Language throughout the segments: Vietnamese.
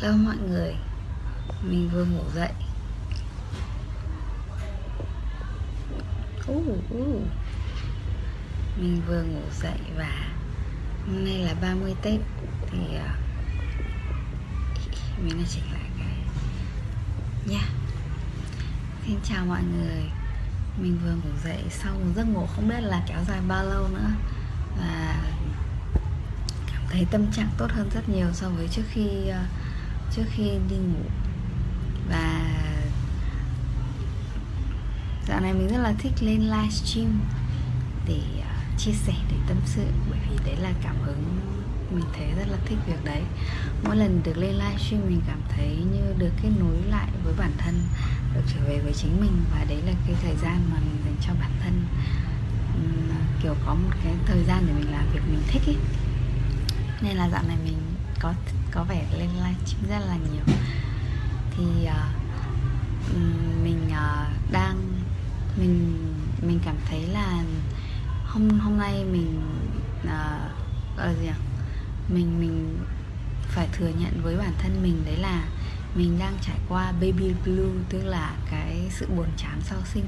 Hello mọi người, mình vừa ngủ dậy. Mình vừa ngủ dậy và hôm nay là 30 Tết thì mình đã chỉnh lại cái nha. Xin chào mọi người, mình vừa ngủ dậy sau một giấc ngủ không biết là kéo dài bao lâu nữa và cảm thấy tâm trạng tốt hơn rất nhiều so với trước khi đi ngủ. Và dạo này mình rất là thích lên livestream để chia sẻ, để tâm sự, bởi vì đấy là cảm hứng. Mình thấy rất là thích việc đấy. Mỗi lần được lên livestream mình cảm thấy như được kết nối lại với bản thân, được trở về với chính mình. Và đấy là cái thời gian mà mình dành cho bản thân, kiểu có một cái thời gian để mình làm việc mình thích ấy. Nên là dạo này mình có vẻ lên livestream rất là nhiều. Thì mình cảm thấy là hôm nay mình phải thừa nhận với bản thân mình, đấy là mình đang trải qua baby blue, tức là cái sự buồn chán sau sinh.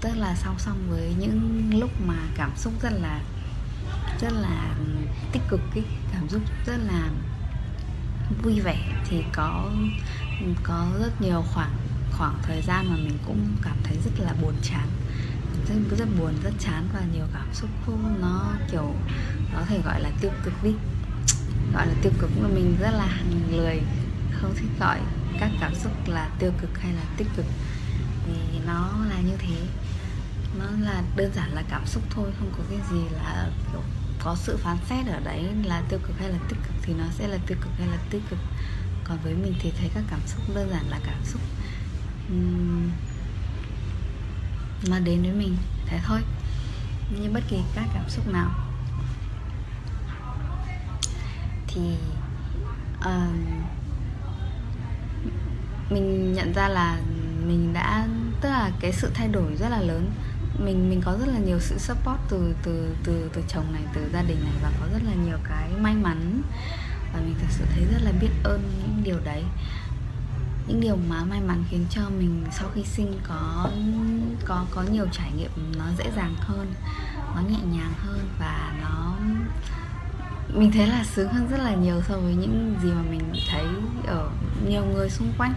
Tức là song song với những lúc mà cảm xúc rất là tích cực ý, cảm xúc rất là vui vẻ, thì có rất nhiều khoảng thời gian mà mình cũng cảm thấy rất là buồn chán, rất buồn, rất chán và nhiều cảm xúc không, nó kiểu có thể gọi là tiêu cực đi, gọi là tiêu cực mà mình rất là lười, không thích gọi các cảm xúc là tiêu cực hay là tích cực vì nó là như thế, nó là đơn giản là cảm xúc thôi, không có cái gì là kiểu có sự phán xét ở đấy là tiêu cực hay là tích cực thì nó sẽ là tiêu cực hay là tích cực. Còn với mình thì thấy các cảm xúc đơn giản là cảm xúc mà đến với mình, thế thôi, như bất kỳ các cảm xúc nào. Thì mình nhận ra là mình đã, tức là cái sự thay đổi rất là lớn. Mình có rất là nhiều sự support từ chồng này, từ gia đình này, và có rất là nhiều cái may mắn, và mình thực sự thấy rất là biết ơn những điều đấy, những điều mà may mắn khiến cho mình sau khi sinh có nhiều trải nghiệm nó dễ dàng hơn, nó nhẹ nhàng hơn, và nó mình thấy là sướng hơn rất là nhiều so với những gì mà mình thấy ở nhiều người xung quanh.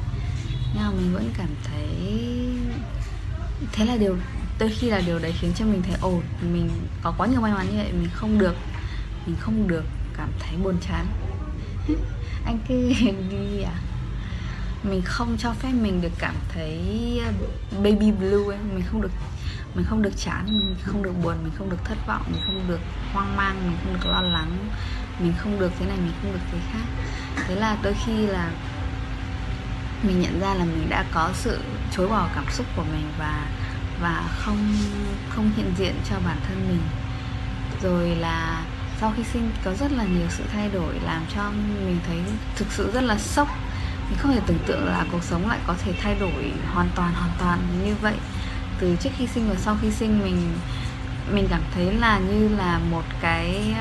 Nhưng mà mình vẫn cảm thấy thế là điều, đôi khi là điều đấy khiến cho mình thấy ồ, mình có quá nhiều may mắn như vậy, mình không được cảm thấy buồn chán. Anh cứ đi à? Mình không cho phép mình được cảm thấy baby blue ấy. Mình không được chán, mình không được buồn, mình không được thất vọng, mình không được hoang mang, mình không được lo lắng, mình không được thế này, mình không được thế khác. Thế là đôi khi là mình nhận ra là mình đã có sự chối bỏ cảm xúc của mình và không hiện diện cho bản thân mình. Rồi là sau khi sinh có rất là nhiều sự thay đổi làm cho mình thấy thực sự rất là sốc. Mình không thể tưởng tượng là cuộc sống lại có thể thay đổi hoàn toàn như vậy. Từ trước khi sinh và sau khi sinh, mình cảm thấy là như là một cái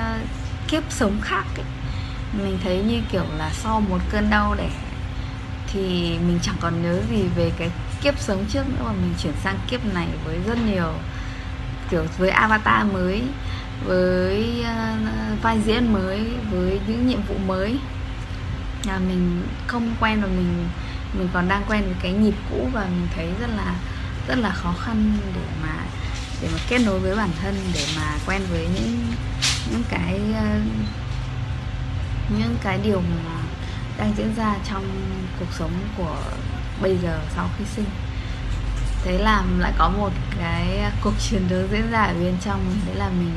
kiếp sống khác ấy. Mình thấy như kiểu là sau một cơn đau đẻ thì mình chẳng còn nhớ gì về cái kiếp sống trước nữa, mà mình chuyển sang kiếp này với rất nhiều kiểu, với avatar mới, với vai diễn mới, với những nhiệm vụ mới. Là mình không quen và mình còn đang quen với cái nhịp cũ, và mình thấy rất là khó khăn để mà kết nối với bản thân, để mà quen với những cái điều mà đang diễn ra trong cuộc sống của bây giờ sau khi sinh. Thế là lại có một cái cuộc chiến đấu diễn ra ở bên trong mình, đấy là mình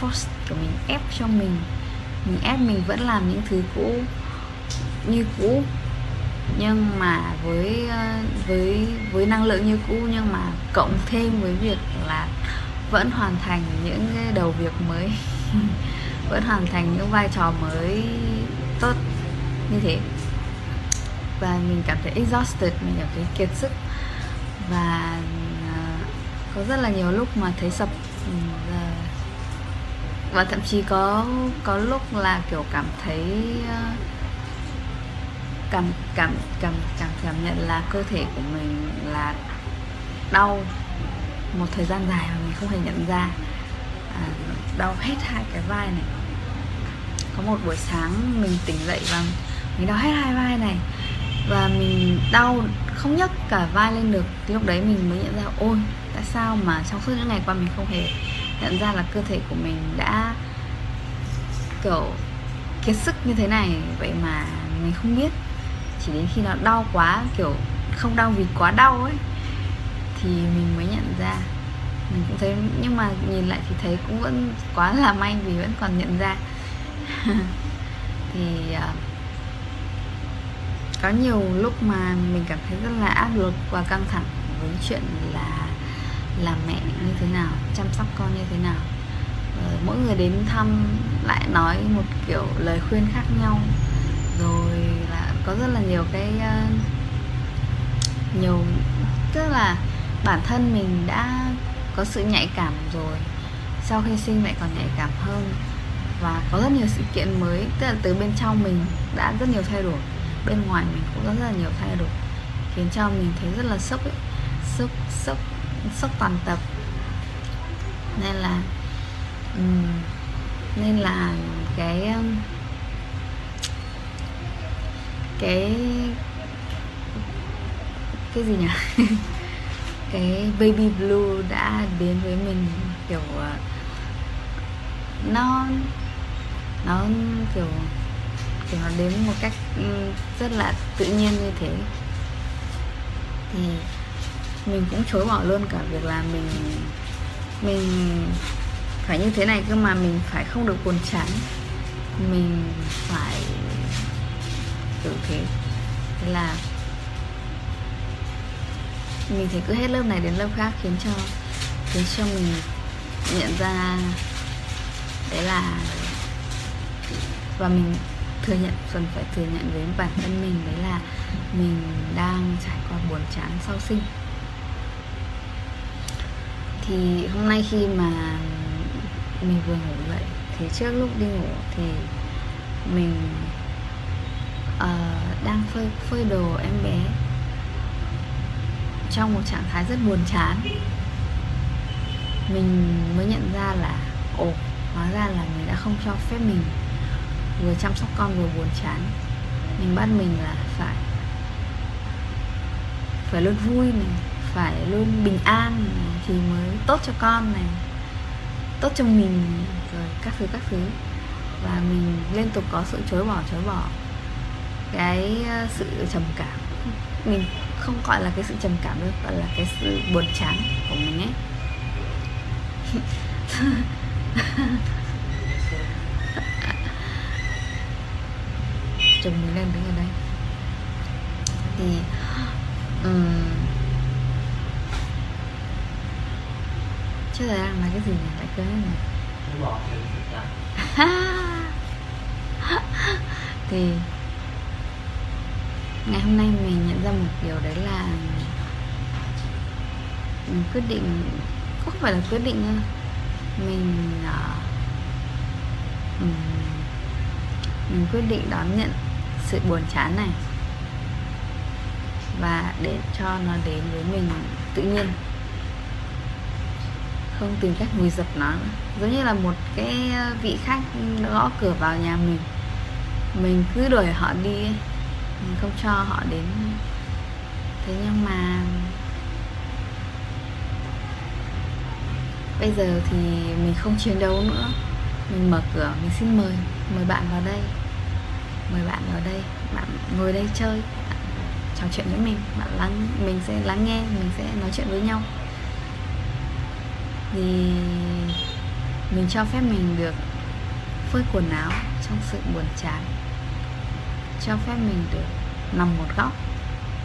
force của mình, ép cho mình ép mình vẫn làm những thứ cũ như cũ, nhưng mà với năng lượng như cũ, nhưng mà cộng thêm với việc là vẫn hoàn thành những cái đầu việc mới, vẫn hoàn thành những vai trò mới tốt như thế. Và mình cảm thấy exhausted, mình cảm thấy kiệt sức, và có rất là nhiều lúc mà thấy sập, và thậm chí có lúc là kiểu cảm thấy cảm nhận là cơ thể của mình là đau một thời gian dài mà mình không hề nhận ra. Đau hết hai cái vai này. Có một buổi sáng mình tỉnh dậy và mình đau hết hai vai này, và mình đau không nhấc cả vai lên được. Thì lúc đấy mình mới nhận ra, ôi tại sao mà trong suốt những ngày qua mình không hề nhận ra là cơ thể của mình đã kiểu kiệt sức như thế này, vậy mà mình không biết. Chỉ đến khi nó đau quá, kiểu không đau vì quá đau ấy, thì mình mới nhận ra. Mình cũng thấy, nhưng mà nhìn lại thì thấy cũng vẫn quá là may vì vẫn còn nhận ra. Thì có nhiều lúc mà mình cảm thấy rất là áp lực và căng thẳng với chuyện là làm mẹ như thế nào, chăm sóc con như thế nào. Mỗi người đến thăm lại nói một kiểu lời khuyên khác nhau, rồi là có rất là nhiều cái tức là bản thân mình đã có sự nhạy cảm rồi, sau khi sinh lại còn nhạy cảm hơn, và có rất nhiều sự kiện mới, tức là từ bên trong mình đã rất nhiều thay đổi, bên ngoài mình cũng có rất là nhiều thay đổi, khiến cho mình thấy rất là sốc ấy. Sốc toàn tập. Nên là cái gì nhỉ? Cái Baby Blue đã đến với mình, kiểu nó kiểu nó đến một cách rất là tự nhiên như thế. Thì mình cũng chối bỏ luôn cả việc là mình phải như thế này cơ mà, mình phải không được buồn chán, mình phải kiểu thế. Thế là mình thấy cứ hết lớp này đến lớp khác khiến cho mình nhận ra đấy là, và mình thừa nhận, cần phải thừa nhận với bản thân mình, đấy là mình đang trải qua buồn chán sau sinh. Thì hôm nay khi mà mình vừa ngủ dậy, thì trước lúc đi ngủ thì mình đang phơi đồ em bé trong một trạng thái rất buồn chán. Mình mới nhận ra là hóa ra là mình đã không cho phép mình vừa chăm sóc con vừa buồn chán. Mình bắt mình là phải luôn vui này, phải luôn bình an này, thì mới tốt cho con này, tốt cho mình rồi các thứ. Và mình liên tục có sự chối bỏ cái sự trầm cảm. Mình không gọi là cái sự trầm cảm đâu, gọi là cái sự buồn chán của mình ấy. Chồng mình đang đứng ở đây. Thì chứ là đang nói cái gì nhỉ? Lại quên rồi. Thì ngày hôm nay mình nhận ra một điều, đấy là mình quyết định, không phải là quyết định đâu, mình quyết định đón nhận sự buồn chán này và để cho nó đến với mình tự nhiên, không tìm cách vùi dập nó nữa. Giống như là một cái vị khách gõ cửa vào nhà mình cứ đuổi họ đi, mình không cho họ đến. Thế nhưng mà bây giờ thì mình không chiến đấu nữa, mình mở cửa, mình xin mời bạn vào đây, bạn ngồi đây chơi, bạn trò chuyện với mình, mình sẽ lắng nghe, mình sẽ nói chuyện với nhau. Thì mình cho phép mình được phơi quần áo trong sự buồn chán, cho phép mình được nằm một góc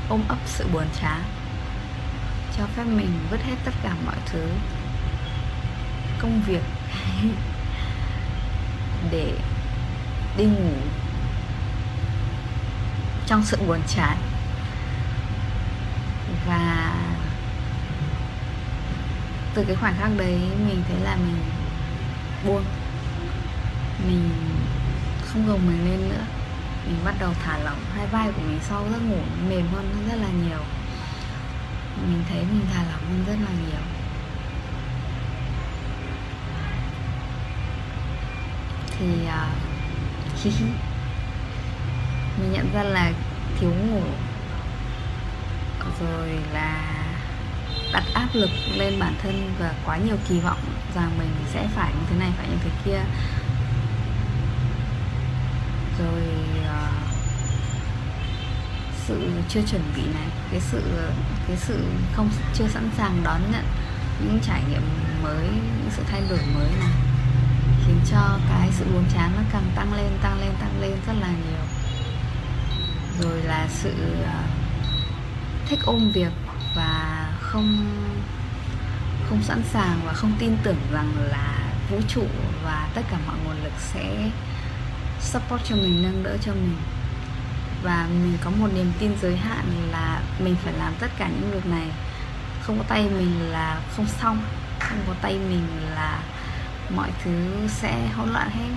ôm ấp sự buồn chán, cho phép mình vứt hết tất cả mọi thứ, công việc, để đi ngủ trong sự buồn chán. Và từ cái khoảnh khắc đấy mình thấy là mình buông, mình không gồng mình lên nữa, mình bắt đầu thả lỏng hai vai của mình sau giấc ngủ, mềm hơn rất là nhiều. Mình thấy mình thả lỏng hơn rất là nhiều. Thì mình nhận ra là thiếu ngủ, rồi là đặt áp lực lên bản thân và quá nhiều kỳ vọng rằng mình sẽ phải như thế này, phải như thế kia. Rồi sự chưa chuẩn bị này, cái sự không chưa sẵn sàng đón nhận những trải nghiệm mới, những sự thay đổi mới này, khiến cho cái sự buồn chán nó càng tăng lên rất là nhiều. Rồi là sự thích ôm việc và không sẵn sàng và không tin tưởng rằng là vũ trụ và tất cả mọi nguồn lực sẽ support cho mình, nâng đỡ cho mình. Và mình có một niềm tin giới hạn là mình phải làm tất cả những việc này, không có tay mình là không xong, không có tay mình là mọi thứ sẽ hỗn loạn hết.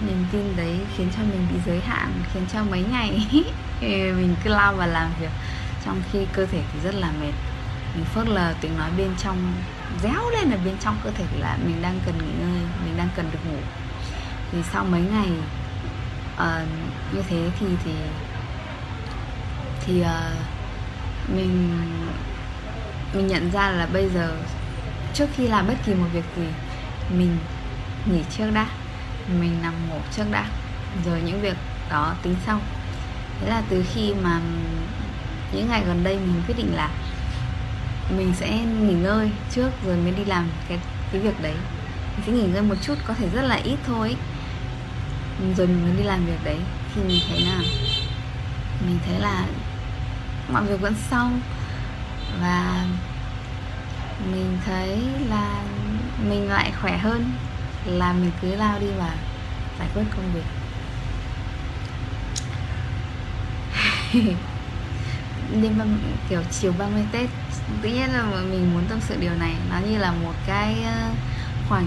Niềm tin đấy khiến cho mình bị giới hạn, khiến cho mấy ngày mình cứ lao vào làm việc trong khi cơ thể thì rất là mệt. Mình phớt lờ tiếng nói bên trong réo lên ở bên trong cơ thể là mình đang cần nghỉ ngơi, mình đang cần được ngủ. Thì sau mấy ngày như thế thì mình nhận ra là bây giờ trước khi làm bất kỳ một việc gì, mình nghỉ trước đã, mình nằm ngủ trước đã, rồi những việc đó tính sau. Thế là từ khi mà những ngày gần đây mình quyết định là mình sẽ nghỉ ngơi trước rồi mới đi làm cái việc đấy. Mình sẽ nghỉ ngơi một chút, có thể rất là ít thôi, rồi mình mới đi làm việc đấy. Thì mình thấy là mọi việc vẫn xong, và mình thấy là mình lại khỏe hơn là mình cứ lao đi và giải quyết công việc. Đêm kiểu chiều 30 Tết, tự nhiên là mình muốn tâm sự điều này. Nó như là một cái khoảnh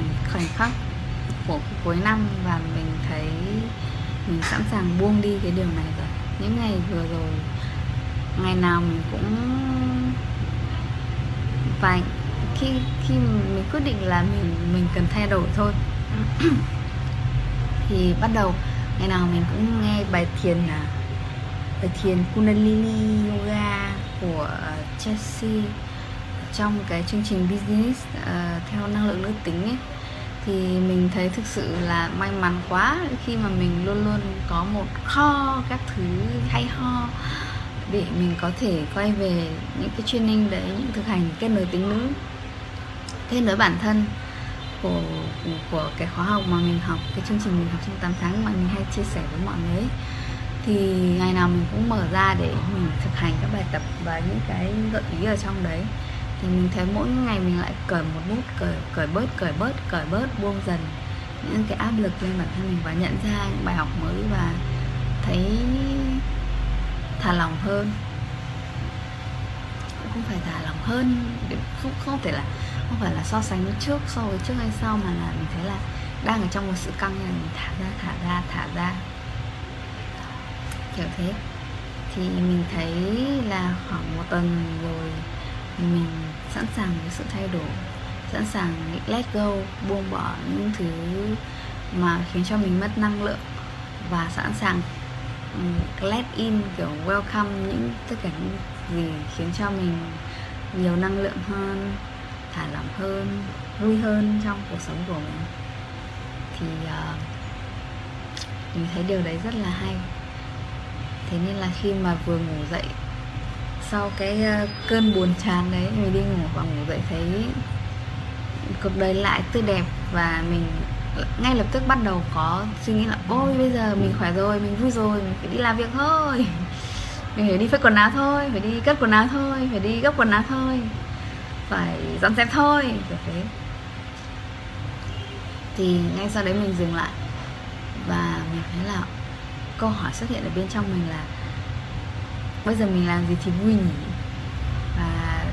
khắc của cuối năm, và mình thấy mình sẵn sàng buông đi cái điều này rồi. Những ngày vừa rồi, ngày nào mình cũng phải khi mình quyết định là mình cần thay đổi thôi. Thì bắt đầu ngày nào mình cũng nghe bài thiền Kundalini Yoga của Chelsea trong cái chương trình Business theo năng lượng nữ tính ấy. Thì mình thấy thực sự là may mắn quá khi mà mình luôn luôn có một kho các thứ hay ho để mình có thể quay về những cái training đấy, những thực hành kết nối tính nữ, kết nối bản thân của cái khóa học mà mình học, cái chương trình mình học trong 8 tháng mà mình hay chia sẻ với mọi người ấy. Thì ngày nào mình cũng mở ra để mình thực hành các bài tập và những cái gợi ý ở trong đấy. Thì mình thấy mỗi ngày mình lại cởi một nút, cởi bớt, buông dần những cái áp lực lên bản thân mình, và nhận ra những bài học mới và thấy thả lỏng hơn. Không phải thả lỏng hơn, không phải là so sánh trước so với trước hay sau, mà là mình thấy là đang ở trong một sự căng, mình thả ra kiểu thế. Thì mình thấy là khoảng một tuần rồi mình sẵn sàng với sự thay đổi, sẵn sàng let go, buông bỏ những thứ mà khiến cho mình mất năng lượng, và sẵn sàng let in, kiểu welcome những tất cả những gì khiến cho mình nhiều năng lượng hơn, thả lỏng hơn, vui hơn trong cuộc sống của mình. Thì mình thấy điều đấy rất là hay. Thế nên là khi mà vừa ngủ dậy sau cái cơn buồn chán đấy, mình đi ngủ và ngủ dậy thấy cuộc đời lại tươi đẹp, và mình ngay lập tức bắt đầu có suy nghĩ là ôi bây giờ mình khỏe rồi, mình vui rồi, mình phải đi làm việc thôi, mình phải đi phết quần áo thôi, phải đi cất quần áo thôi, phải đi gấp quần áo thôi, phải dọn dẹp thôi, kiểu thế. Thì ngay sau đấy mình dừng lại và mình thấy là câu hỏi xuất hiện ở bên trong mình là bây giờ mình làm gì thì vui nhỉ? Và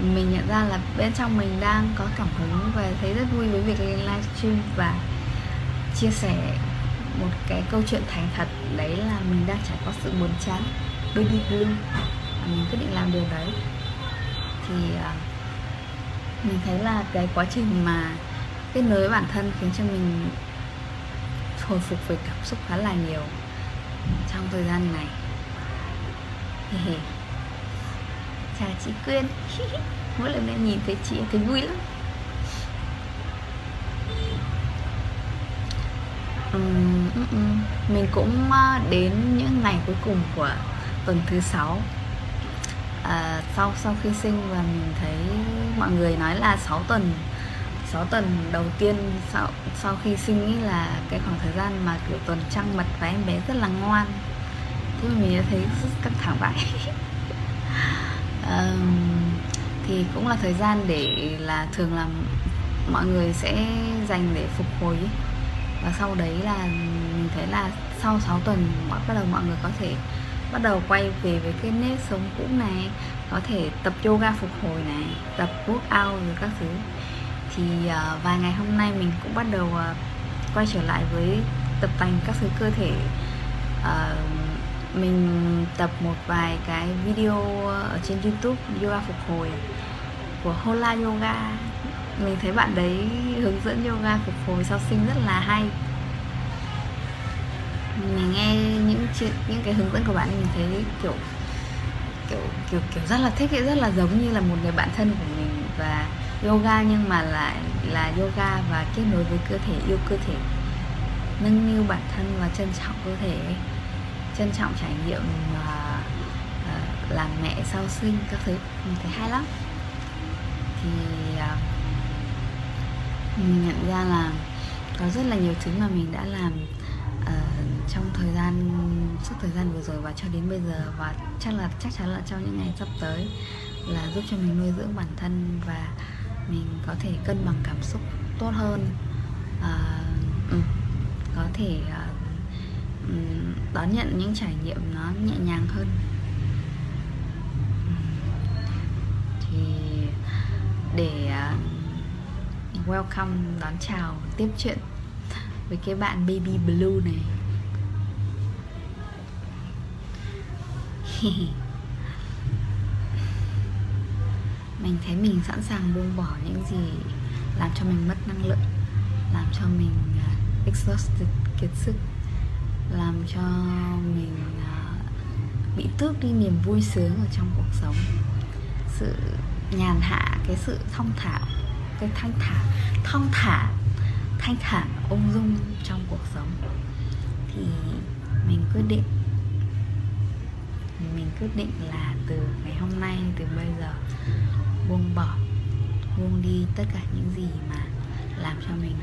mình nhận ra là bên trong mình đang có cảm hứng và thấy rất vui với việc lên livestream, và chia sẻ một cái câu chuyện thành thật, đấy là mình đang trải qua sự buồn chán Baby Blue. Mình quyết định làm điều đấy thì mình thấy là cái quá trình mà kết nối bản thân khiến cho mình hồi phục về cảm xúc khá là nhiều trong thời gian này. Chào chị Quyên. Mỗi lần em nhìn thấy chị thấy vui lắm. Mình cũng đến những ngày cuối cùng của tuần thứ 6 sau khi sinh, và mình thấy mọi người nói là 6 tuần đầu tiên sau khi sinh ý là cái khoảng thời gian mà kiểu tuần trăng mật và em bé rất là ngoan. Thế mình đã thấy rất căng thẳng vậy. Thì cũng là thời gian để là thường là mọi người sẽ dành để phục hồi ý. Và sau đấy là mình thấy là sau 6 tuần bắt đầu mọi người có thể bắt đầu quay về với cái nếp sống cũ này, có thể tập yoga phục hồi này, tập workout rồi các thứ. Thì vài ngày hôm nay mình cũng bắt đầu quay trở lại với tập tành các thứ cơ thể. Mình tập một vài cái video ở trên YouTube yoga phục hồi của Hola Yoga. Mình thấy bạn đấy hướng dẫn yoga phục hồi sau sinh rất là hay. Mình nghe những cái hướng dẫn của bạn ấy, mình thấy kiểu rất là thích, rất là giống như là một người bạn thân của mình. Và yoga nhưng mà lại là yoga và kết nối với cơ thể, yêu cơ thể, nâng niu bản thân và trân trọng cơ thể, trân trọng trải nghiệm làm mẹ sau sinh các thứ. Mình thấy hay lắm. Thì mình nhận ra là có rất là nhiều thứ mà mình đã làm trong suốt thời gian vừa rồi và cho đến bây giờ, và chắc chắn là trong những ngày sắp tới là giúp cho mình nuôi dưỡng bản thân và mình có thể cân bằng cảm xúc tốt hơn, có thể đón nhận những trải nghiệm nó nhẹ nhàng hơn. Thì để welcome, đón chào, tiếp chuyện với cái bạn Baby Blue này. Mình thấy mình sẵn sàng buông bỏ những gì làm cho mình mất năng lượng, làm cho mình exhausted, kiệt sức, làm cho mình bị tước đi niềm vui sướng ở trong cuộc sống, sự nhàn hạ, cái sự thanh thản ung dung trong cuộc sống. Thì mình quyết định là từ ngày hôm nay, từ bây giờ, buông đi tất cả những gì mà làm cho mình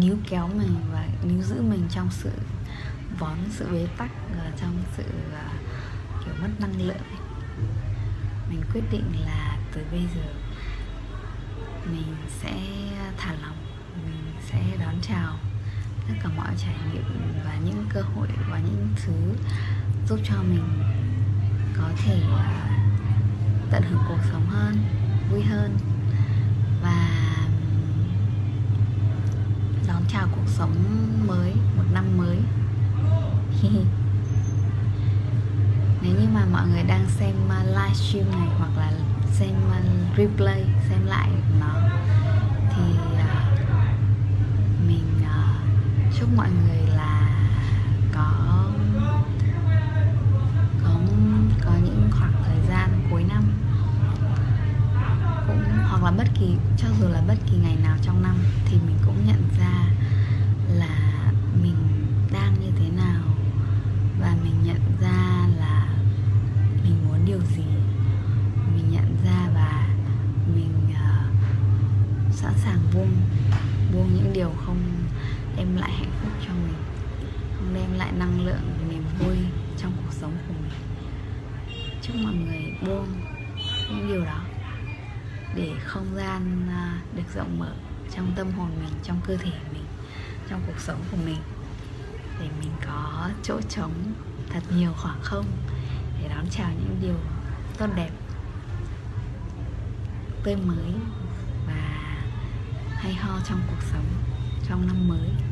níu kéo mình và níu giữ mình trong sự vón, sự bế tắc, trong sự kiểu mất năng lượng. Mình quyết định là từ bây giờ mình sẽ thả lỏng, mình sẽ đón chào tất cả mọi trải nghiệm và những cơ hội và những thứ giúp cho mình có thể tận hưởng cuộc sống hơn, vui hơn, và đón chào cuộc sống mới, một năm mới. Nếu như mà mọi người đang xem livestream này hoặc là xem replay, xem lại nó, thì mình chúc mọi người là có những khoảng thời gian cuối năm, cũng hoặc là bất kỳ, cho dù là bất kỳ ngày nào trong năm, thì mình cũng nhận ra là mình đang như thế nào và mình nhận ra là mình muốn điều gì. Mình nhận ra và mình sẵn sàng buông những điều không đem lại hạnh phúc cho mình, không đem lại năng lượng, niềm vui trong cuộc sống của mình. Chúc mọi người buông những điều đó để không gian được rộng mở trong tâm hồn mình, trong cơ thể mình, trong cuộc sống của mình, để mình có chỗ trống, thật nhiều khoảng không để đón chào những điều tốt đẹp, tươi mới và hay ho trong cuộc sống. trong năm mới.